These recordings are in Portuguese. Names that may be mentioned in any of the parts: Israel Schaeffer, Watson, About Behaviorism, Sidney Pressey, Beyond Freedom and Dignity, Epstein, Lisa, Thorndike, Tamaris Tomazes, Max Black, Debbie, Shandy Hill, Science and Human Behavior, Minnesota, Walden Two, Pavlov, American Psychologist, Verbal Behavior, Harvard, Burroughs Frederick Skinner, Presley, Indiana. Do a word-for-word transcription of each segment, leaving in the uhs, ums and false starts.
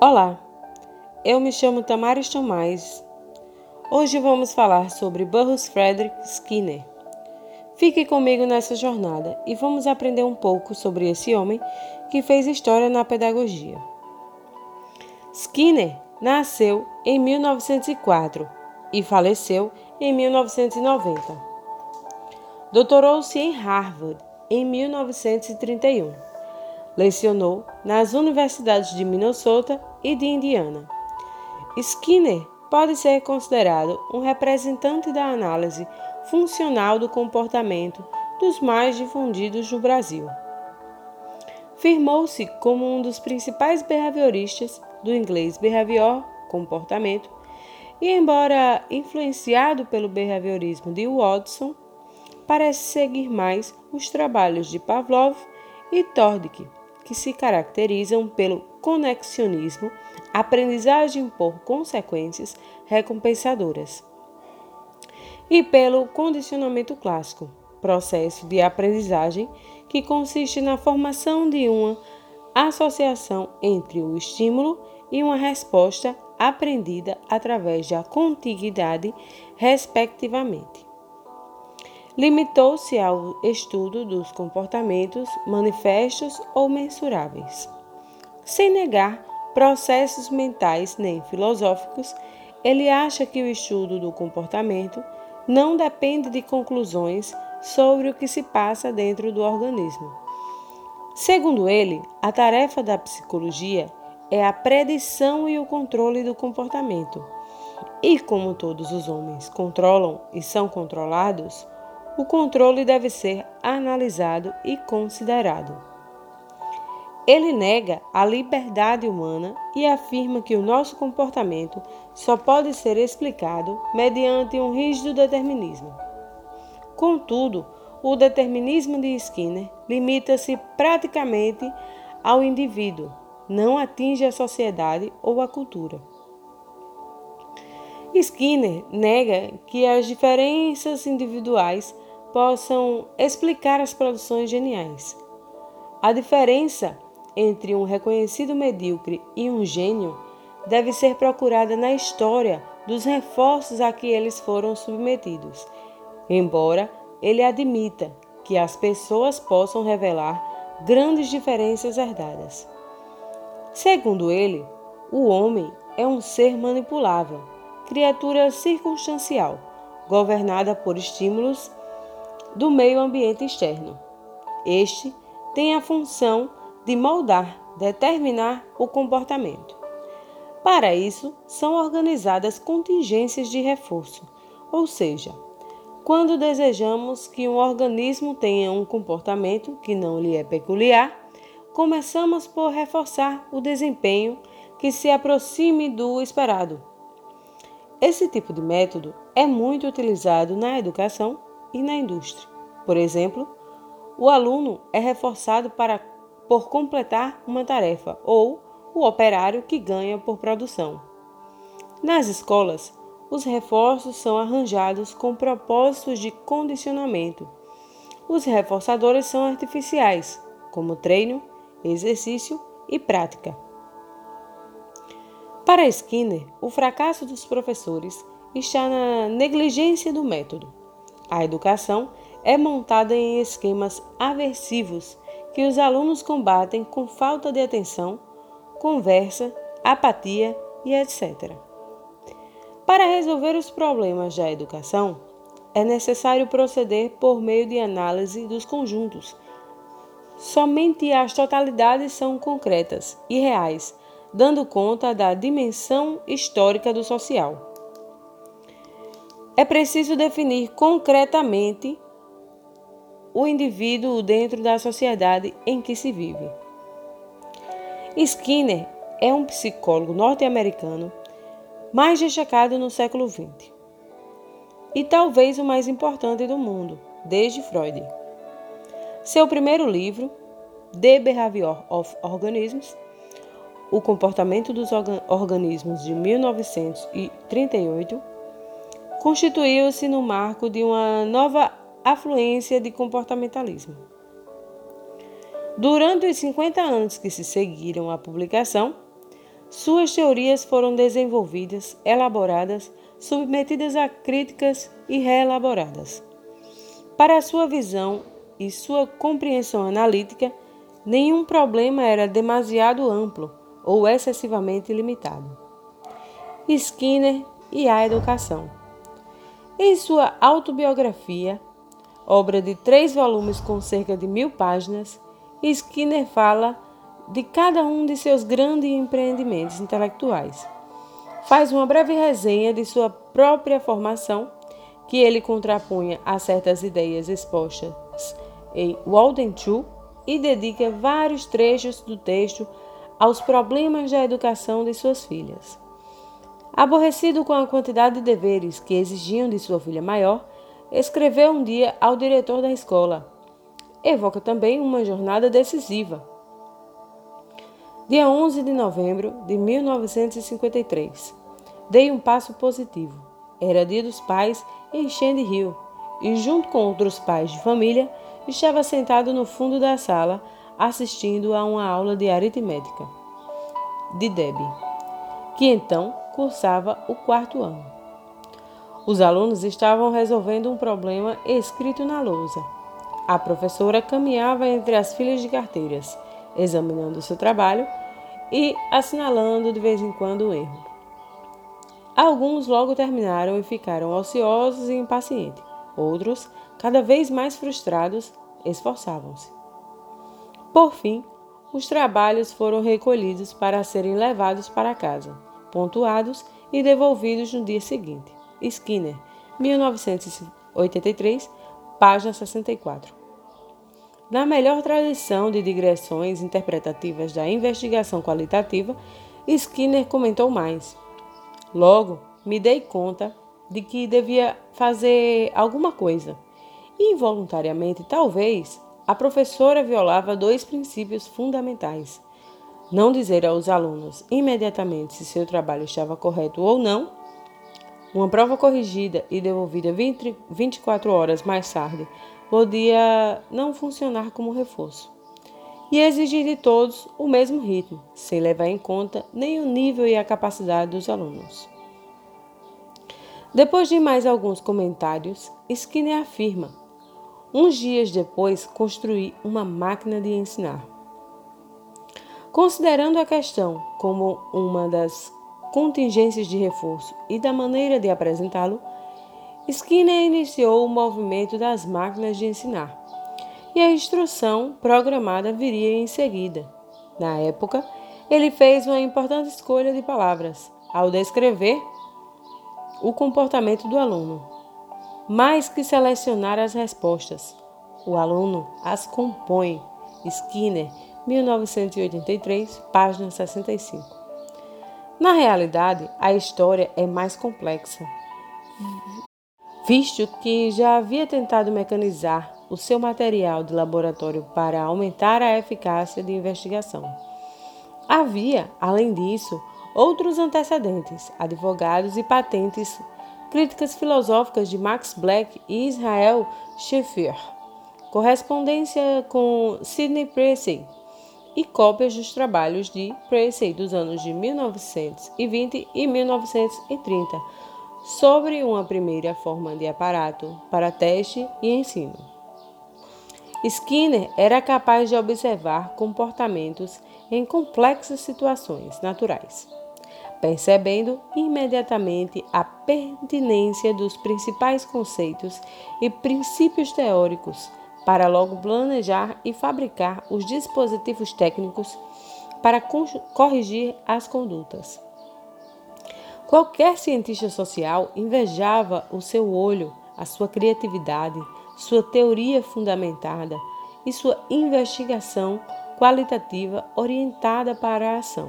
Olá, eu me chamo Tamaris Tomazes. Hoje vamos falar sobre Burroughs Frederick Skinner. Fique comigo nessa jornada e vamos aprender um pouco sobre esse homem que fez história na pedagogia. Skinner nasceu em mil novecentos e quatro e faleceu em mil novecentos e noventa. Doutorou-se em Harvard em mil novecentos e trinta e um. Lecionou nas universidades de Minnesota e de Indiana. Skinner pode ser considerado um representante da análise funcional do comportamento dos mais difundidos no Brasil. Firmou-se como um dos principais behavioristas do inglês behavior, comportamento, e embora influenciado pelo behaviorismo de Watson, parece seguir mais os trabalhos de Pavlov e Thorndike, que se caracterizam pelo conexionismo, aprendizagem por consequências recompensadoras, e pelo condicionamento clássico, processo de aprendizagem que consiste na formação de uma associação entre o estímulo e uma resposta aprendida através da contiguidade, respectivamente. Limitou-se ao estudo dos comportamentos manifestos ou mensuráveis. Sem negar processos mentais nem filosóficos, ele acha que o estudo do comportamento não depende de conclusões sobre o que se passa dentro do organismo. Segundo ele, a tarefa da psicologia é a predição e o controle do comportamento. E como todos os homens controlam e são controlados, o controle deve ser analisado e considerado. Ele nega a liberdade humana e afirma que o nosso comportamento só pode ser explicado mediante um rígido determinismo. Contudo, o determinismo de Skinner limita-se praticamente ao indivíduo, não atinge a sociedade ou a cultura. Skinner nega que as diferenças individuais possam explicar as produções geniais. A diferença entre um reconhecido medíocre e um gênio deve ser procurada na história dos reforços a que eles foram submetidos, embora ele admita que as pessoas possam revelar grandes diferenças herdadas. Segundo ele, o homem é um ser manipulável, criatura circunstancial, governada por estímulos do meio ambiente externo. Este tem a função de moldar, determinar o comportamento. Para isso, são organizadas contingências de reforço, ou seja, quando desejamos que um organismo tenha um comportamento que não lhe é peculiar, começamos por reforçar o desempenho que se aproxime do esperado. Esse tipo de método é muito utilizado na educação e na indústria. Por exemplo, o aluno é reforçado para, por completar uma tarefa ou o operário que ganha por produção. Nas escolas, os reforços são arranjados com propósitos de condicionamento. Os reforçadores são artificiais, como treino, exercício e prática. Para Skinner, o fracasso dos professores está na negligência do método. A educação é montada em esquemas aversivos que os alunos combatem com falta de atenção, conversa, apatia e etcétera. Para resolver os problemas da educação, é necessário proceder por meio de análise dos conjuntos. Somente as totalidades são concretas e reais, dando conta da dimensão histórica do social. É preciso definir concretamente o indivíduo dentro da sociedade em que se vive. Skinner é um psicólogo norte-americano mais destacado no século vinte e talvez o mais importante do mundo, desde Freud. Seu primeiro livro, The Behavior of Organisms, O Comportamento dos Organismos, de mil novecentos e trinta e oito, constituiu-se no marco de uma nova afluência de comportamentalismo. Durante os cinquenta anos que se seguiram à publicação, Suas teorias foram desenvolvidas, elaboradas, submetidas a críticas e reelaboradas. Para sua visão e sua compreensão analítica, nenhum problema era demasiado amplo ou excessivamente limitado. Skinner e a educação. Em sua autobiografia, obra de três volumes com cerca de mil páginas, Skinner fala de cada um de seus grandes empreendimentos intelectuais. Faz uma breve resenha de sua própria formação, que ele contrapunha a certas ideias expostas em Walden Two, e dedica vários trechos do texto aos problemas da educação de suas filhas. Aborrecido com a quantidade de deveres que exigiam de sua filha maior, escreveu um dia ao diretor da escola. Evoca também uma jornada decisiva. Dia onze de novembro de mil novecentos e cinquenta e três. Dei um passo positivo. Era dia dos pais em Shandy Hill e, junto com outros pais de família, estava sentado no fundo da sala assistindo a uma aula de aritmética de Debbie, que então cursava o quarto ano. Os alunos estavam resolvendo um problema escrito na lousa. A professora caminhava entre as filas de carteiras, examinando seu trabalho e assinalando de vez em quando o erro. Alguns logo terminaram e ficaram ociosos e impacientes. Outros, cada vez mais frustrados, esforçavam-se. Por fim, os trabalhos foram recolhidos para serem levados para casa, pontuados e devolvidos no dia seguinte. Skinner, mil novecentos e oitenta e três, página sessenta e quatro. Na melhor tradição de digressões interpretativas da investigação qualitativa, Skinner comentou mais. Logo, me dei conta de que devia fazer alguma coisa. Involuntariamente, talvez, a professora violava dois princípios fundamentais. Não dizer aos alunos imediatamente se seu trabalho estava correto ou não. Uma prova corrigida e devolvida vinte, vinte e quatro horas mais tarde podia não funcionar como reforço. E exigir de todos o mesmo ritmo, sem levar em conta nem o nível e a capacidade dos alunos. Depois de mais alguns comentários, Skinner afirma: uns dias depois construí uma máquina de ensinar. Considerando a questão como uma das contingências de reforço e da maneira de apresentá-lo, Skinner iniciou o movimento das máquinas de ensinar, e a instrução programada viria em seguida. Na época, ele fez uma importante escolha de palavras ao descrever o comportamento do aluno. Mais que selecionar as respostas, o aluno as compõe. Skinner, mil novecentos e oitenta e três, página sessenta e cinco. Na realidade, a história é mais complexa, visto que já havia tentado mecanizar o seu material de laboratório para aumentar a eficácia de investigação. Havia, além disso, outros antecedentes, advogados e patentes, críticas filosóficas de Max Black e Israel Schaeffer, correspondência com Sidney Pressey e cópias dos trabalhos de Presley dos anos de mil novecentos e vinte e mil novecentos e trinta, sobre uma primeira forma de aparato para teste e ensino. Skinner era capaz de observar comportamentos em complexas situações naturais, percebendo imediatamente a pertinência dos principais conceitos e princípios teóricos para logo planejar e fabricar os dispositivos técnicos para corrigir as condutas. Qualquer cientista social invejava o seu olho, a sua criatividade, sua teoria fundamentada e sua investigação qualitativa orientada para a ação.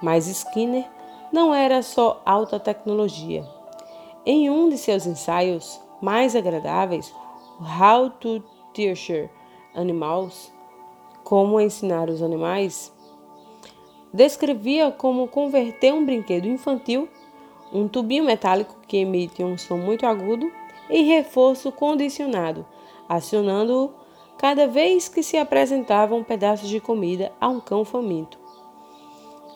Mas Skinner não era só alta tecnologia. Em um de seus ensaios mais agradáveis, How to Teach Animals, Como Ensinar os Animais, descrevia como converter um brinquedo infantil, um tubinho metálico que emite um som muito agudo, em reforço condicionado, acionando-o cada vez que se apresentava um pedaço de comida a um cão faminto.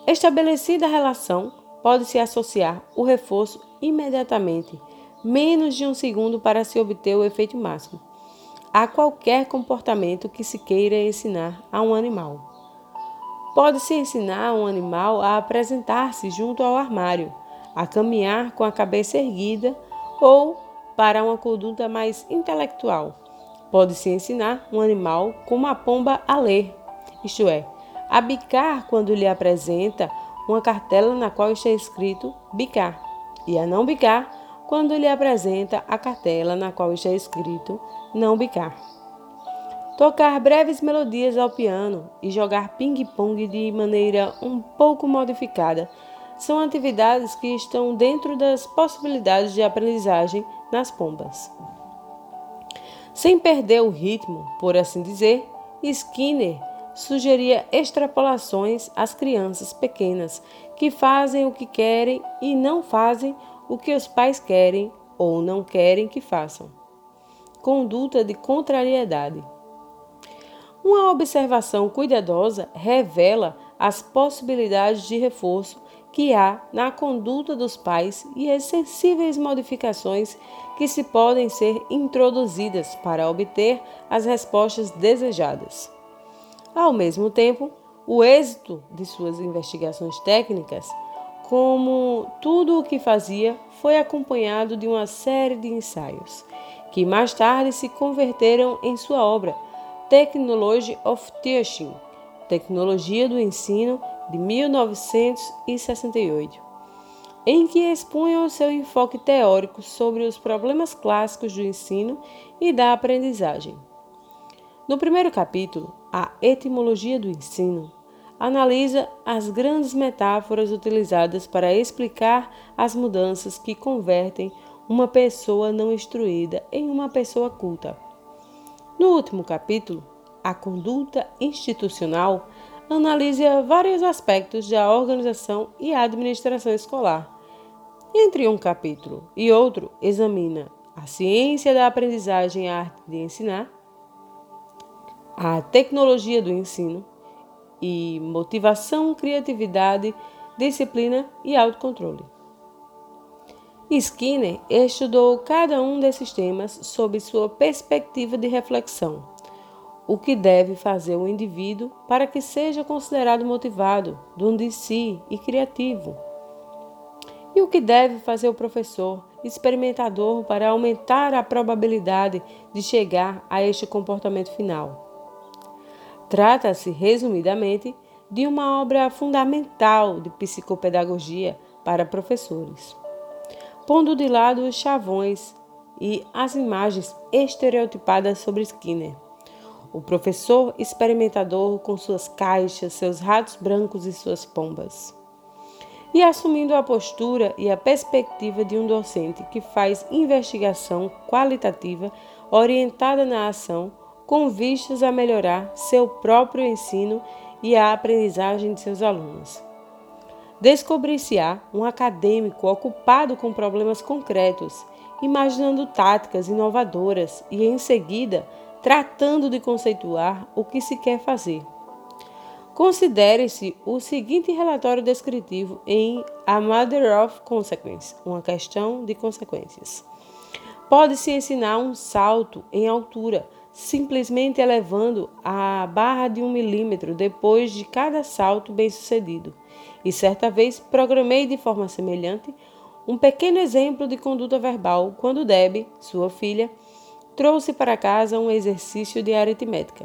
Estabelecida a relação, pode-se associar o reforço imediatamente, menos de um segundo para se obter o efeito máximo, a qualquer comportamento que se queira ensinar a um animal. Pode-se ensinar um animal a apresentar-se junto ao armário, a caminhar com a cabeça erguida ou para uma conduta mais intelectual. Pode-se ensinar um animal como a pomba a ler, isto é, a bicar quando lhe apresenta uma cartela na qual está escrito bicar, e a não bicar quando lhe apresenta a cartela na qual está escrito não bicar. Tocar breves melodias ao piano e jogar ping-pong de maneira um pouco modificada são atividades que estão dentro das possibilidades de aprendizagem nas pombas. Sem perder o ritmo, por assim dizer, Skinner sugeria extrapolações às crianças pequenas que fazem o que querem e não fazem o que os pais querem ou não querem que façam. Conduta de contrariedade. Uma observação cuidadosa revela as possibilidades de reforço que há na conduta dos pais e as sensíveis modificações que se podem ser introduzidas para obter as respostas desejadas. Ao mesmo tempo, o êxito de suas investigações técnicas, como tudo o que fazia, foi acompanhado de uma série de ensaios, que mais tarde se converteram em sua obra, Technology of Teaching, Tecnologia do Ensino, de mil novecentos e sessenta e oito, em que expunha o seu enfoque teórico sobre os problemas clássicos do ensino e da aprendizagem. No primeiro capítulo, a etimologia do ensino, analisa as grandes metáforas utilizadas para explicar as mudanças que convertem uma pessoa não instruída em uma pessoa culta. No último capítulo, a conduta institucional, analisa vários aspectos da organização e administração escolar. Entre um capítulo e outro, examina a ciência da aprendizagem e a arte de ensinar, a tecnologia do ensino e motivação, criatividade, disciplina e autocontrole. Skinner estudou cada um desses temas sob sua perspectiva de reflexão. O que deve fazer o indivíduo para que seja considerado motivado, dono de si e criativo? E o que deve fazer o professor, experimentador, para aumentar a probabilidade de chegar a este comportamento final? Trata-se, resumidamente, de uma obra fundamental de psicopedagogia para professores, pondo de lado os chavões e as imagens estereotipadas sobre Skinner. O professor experimentador com suas caixas, seus ratos brancos e suas pombas. E assumindo a postura e a perspectiva de um docente que faz investigação qualitativa orientada na ação, com vistas a melhorar seu próprio ensino e a aprendizagem de seus alunos. Descobrir-se-á um acadêmico ocupado com problemas concretos, imaginando táticas inovadoras e, em seguida, tratando de conceituar o que se quer fazer. Considere-se o seguinte relatório descritivo em A Matter of Consequence, uma questão de consequências. Pode-se ensinar um salto em altura, simplesmente elevando a barra de um milímetro depois de cada salto bem-sucedido. E certa vez programei de forma semelhante um pequeno exemplo de conduta verbal quando Debbie, sua filha, trouxe para casa um exercício de aritmética.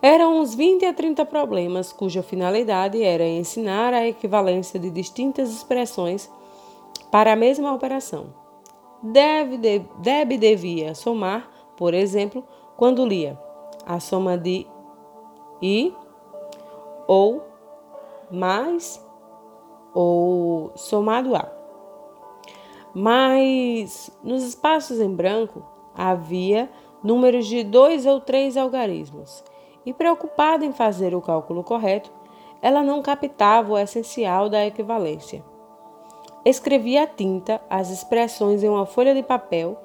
Eram uns vinte a trinta problemas cuja finalidade era ensinar a equivalência de distintas expressões para a mesma operação. Debbie, de, Debbie devia somar, por exemplo, quando lia a soma de I, ou, mais, ou somado a. Mas, nos espaços em branco, havia números de dois ou três algarismos, e preocupada em fazer o cálculo correto, ela não captava o essencial da equivalência. Escrevia à tinta as expressões em uma folha de papel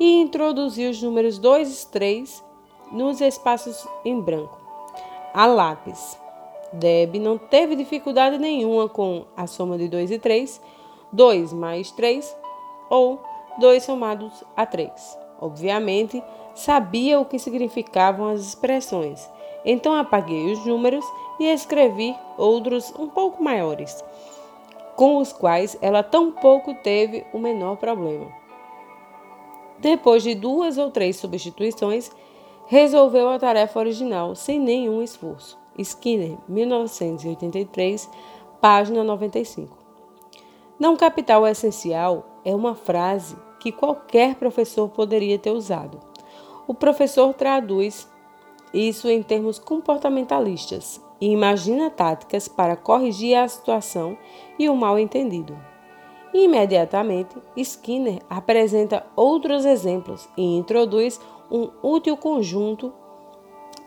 e introduziu os números dois e três nos espaços em branco, a lápis, Debbie não teve dificuldade nenhuma com a soma de dois e três, dois mais três ou dois somados a três. Obviamente, sabia o que significavam as expressões, então apaguei os números e escrevi outros um pouco maiores, com os quais ela tampouco teve o menor problema. Depois de duas ou três substituições, resolveu a tarefa original sem nenhum esforço. Skinner, mil novecentos e oitenta e três, página noventa e cinco. Não capital essencial é uma frase que qualquer professor poderia ter usado. O professor traduz isso em termos comportamentalistas e imagina táticas para corrigir a situação e o mal-entendido. Imediatamente, Skinner apresenta outros exemplos e introduz um útil conjunto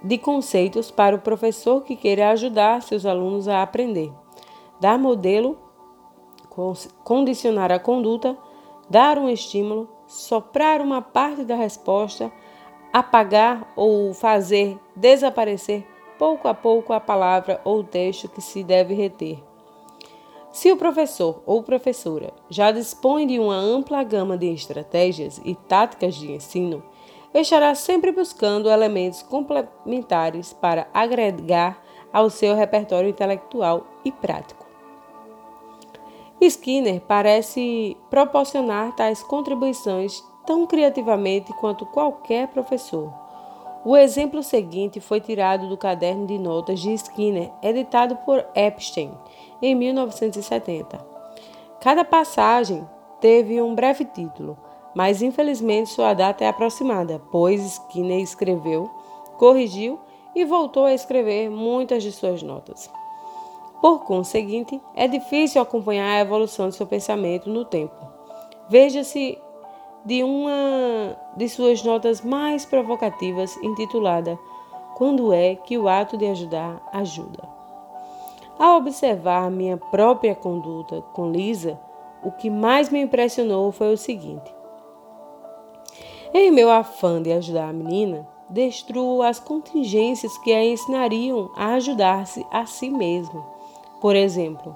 de conceitos para o professor que queira ajudar seus alunos a aprender. Dar modelo, condicionar a conduta, dar um estímulo, soprar uma parte da resposta, apagar ou fazer desaparecer pouco a pouco a palavra ou o texto que se deve reter. Se o professor ou professora já dispõe de uma ampla gama de estratégias e táticas de ensino, estará sempre buscando elementos complementares para agregar ao seu repertório intelectual e prático. Skinner parece proporcionar tais contribuições tão criativamente quanto qualquer professor. O exemplo seguinte foi tirado do caderno de notas de Skinner, editado por Epstein, em mil novecentos e setenta. Cada passagem teve um breve título, mas infelizmente sua data é aproximada, pois Skinner escreveu, corrigiu e voltou a escrever muitas de suas notas. Por conseguinte, é difícil acompanhar a evolução de seu pensamento no tempo. Veja-se de uma de suas notas mais provocativas, intitulada Quando é que o ato de ajudar ajuda? Ao observar minha própria conduta com Lisa, o que mais me impressionou foi o seguinte. Em meu afã de ajudar a menina, destruo as contingências que a ensinariam a ajudar-se a si mesma. Por exemplo,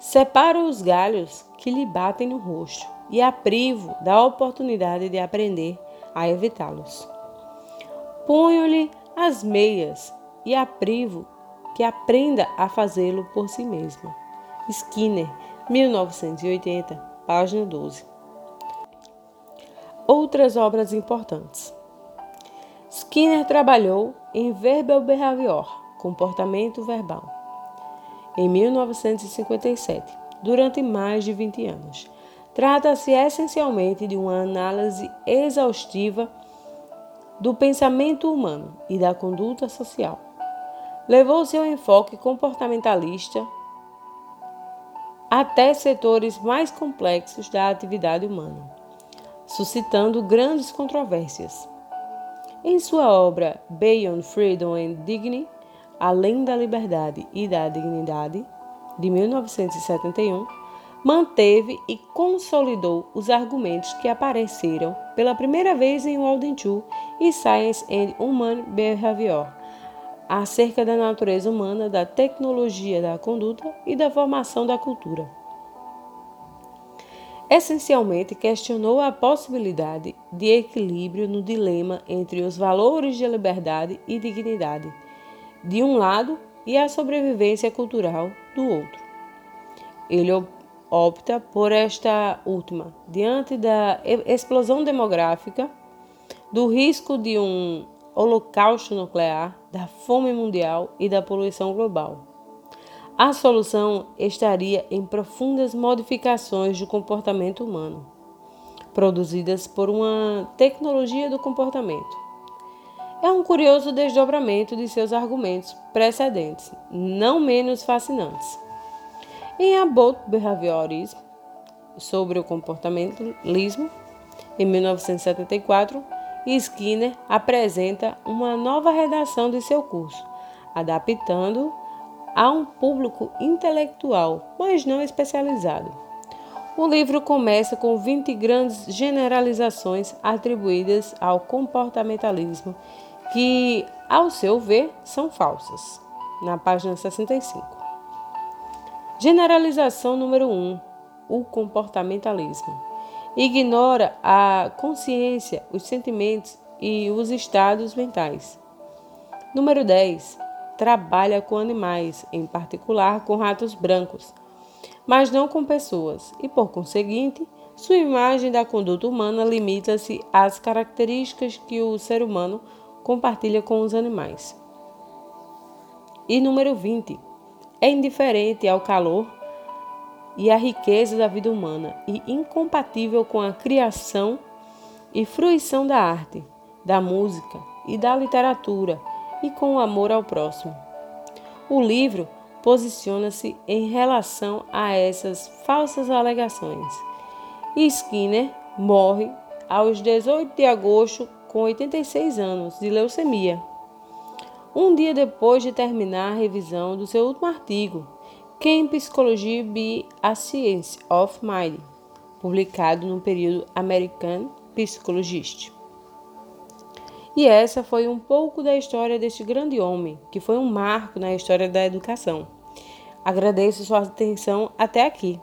separo os galhos que lhe batem no rosto e a privo da oportunidade de aprender a evitá-los. Ponho-lhe as meias e a privo que aprenda a fazê-lo por si mesma. Skinner, mil novecentos e oitenta, página doze. Outras obras importantes. Skinner trabalhou em Verbal Behavior, comportamento verbal, em mil novecentos e cinquenta e sete, durante mais de vinte anos. Trata-se essencialmente de uma análise exaustiva do pensamento humano e da conduta social. Levou seu enfoque comportamentalista até setores mais complexos da atividade humana, suscitando grandes controvérsias. Em sua obra Beyond Freedom and Dignity, Além da Liberdade e da Dignidade, de mil novecentos e setenta e um, manteve e consolidou os argumentos que apareceram pela primeira vez em Walden Two e Science and Human Behavior, acerca da natureza humana, da tecnologia da conduta e da formação da cultura. Essencialmente, questionou a possibilidade de equilíbrio no dilema entre os valores de liberdade e dignidade, de um lado, e a sobrevivência cultural do outro. Ele opta por esta última, diante da explosão demográfica, do risco de um holocausto nuclear, da fome mundial e da poluição global. A solução estaria em profundas modificações do comportamento humano, produzidas por uma tecnologia do comportamento. É um curioso desdobramento de seus argumentos precedentes, não menos fascinantes. Em About Behaviorism, sobre o comportamentalismo, em mil novecentos e setenta e quatro, Skinner apresenta uma nova redação de seu curso, adaptando-o a um público intelectual, mas não especializado. O livro começa com vinte grandes generalizações atribuídas ao comportamentalismo, que, ao seu ver, são falsas. na página sessenta e cinco. Generalização número um. O comportamentalismo. Ignora a consciência, os sentimentos e os estados mentais. Número dez. Trabalha com animais, em particular com ratos brancos, mas não com pessoas, e por conseguinte, sua imagem da conduta humana limita-se às características que o ser humano compartilha com os animais. E número vinte. É indiferente ao calor e à riqueza da vida humana e incompatível com a criação e fruição da arte, da música e da literatura e com o amor ao próximo. O livro posiciona-se em relação a essas falsas alegações. Skinner morre aos dezoito de agosto com oitenta e seis anos de leucemia, um dia depois de terminar a revisão do seu último artigo, que é em Psychology by a Science of Mind, publicado no período American Psychologist. E essa foi um pouco da história deste grande homem, que foi um marco na história da educação. Agradeço sua atenção até aqui.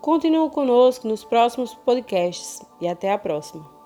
Continue conosco nos próximos podcasts e até a próxima.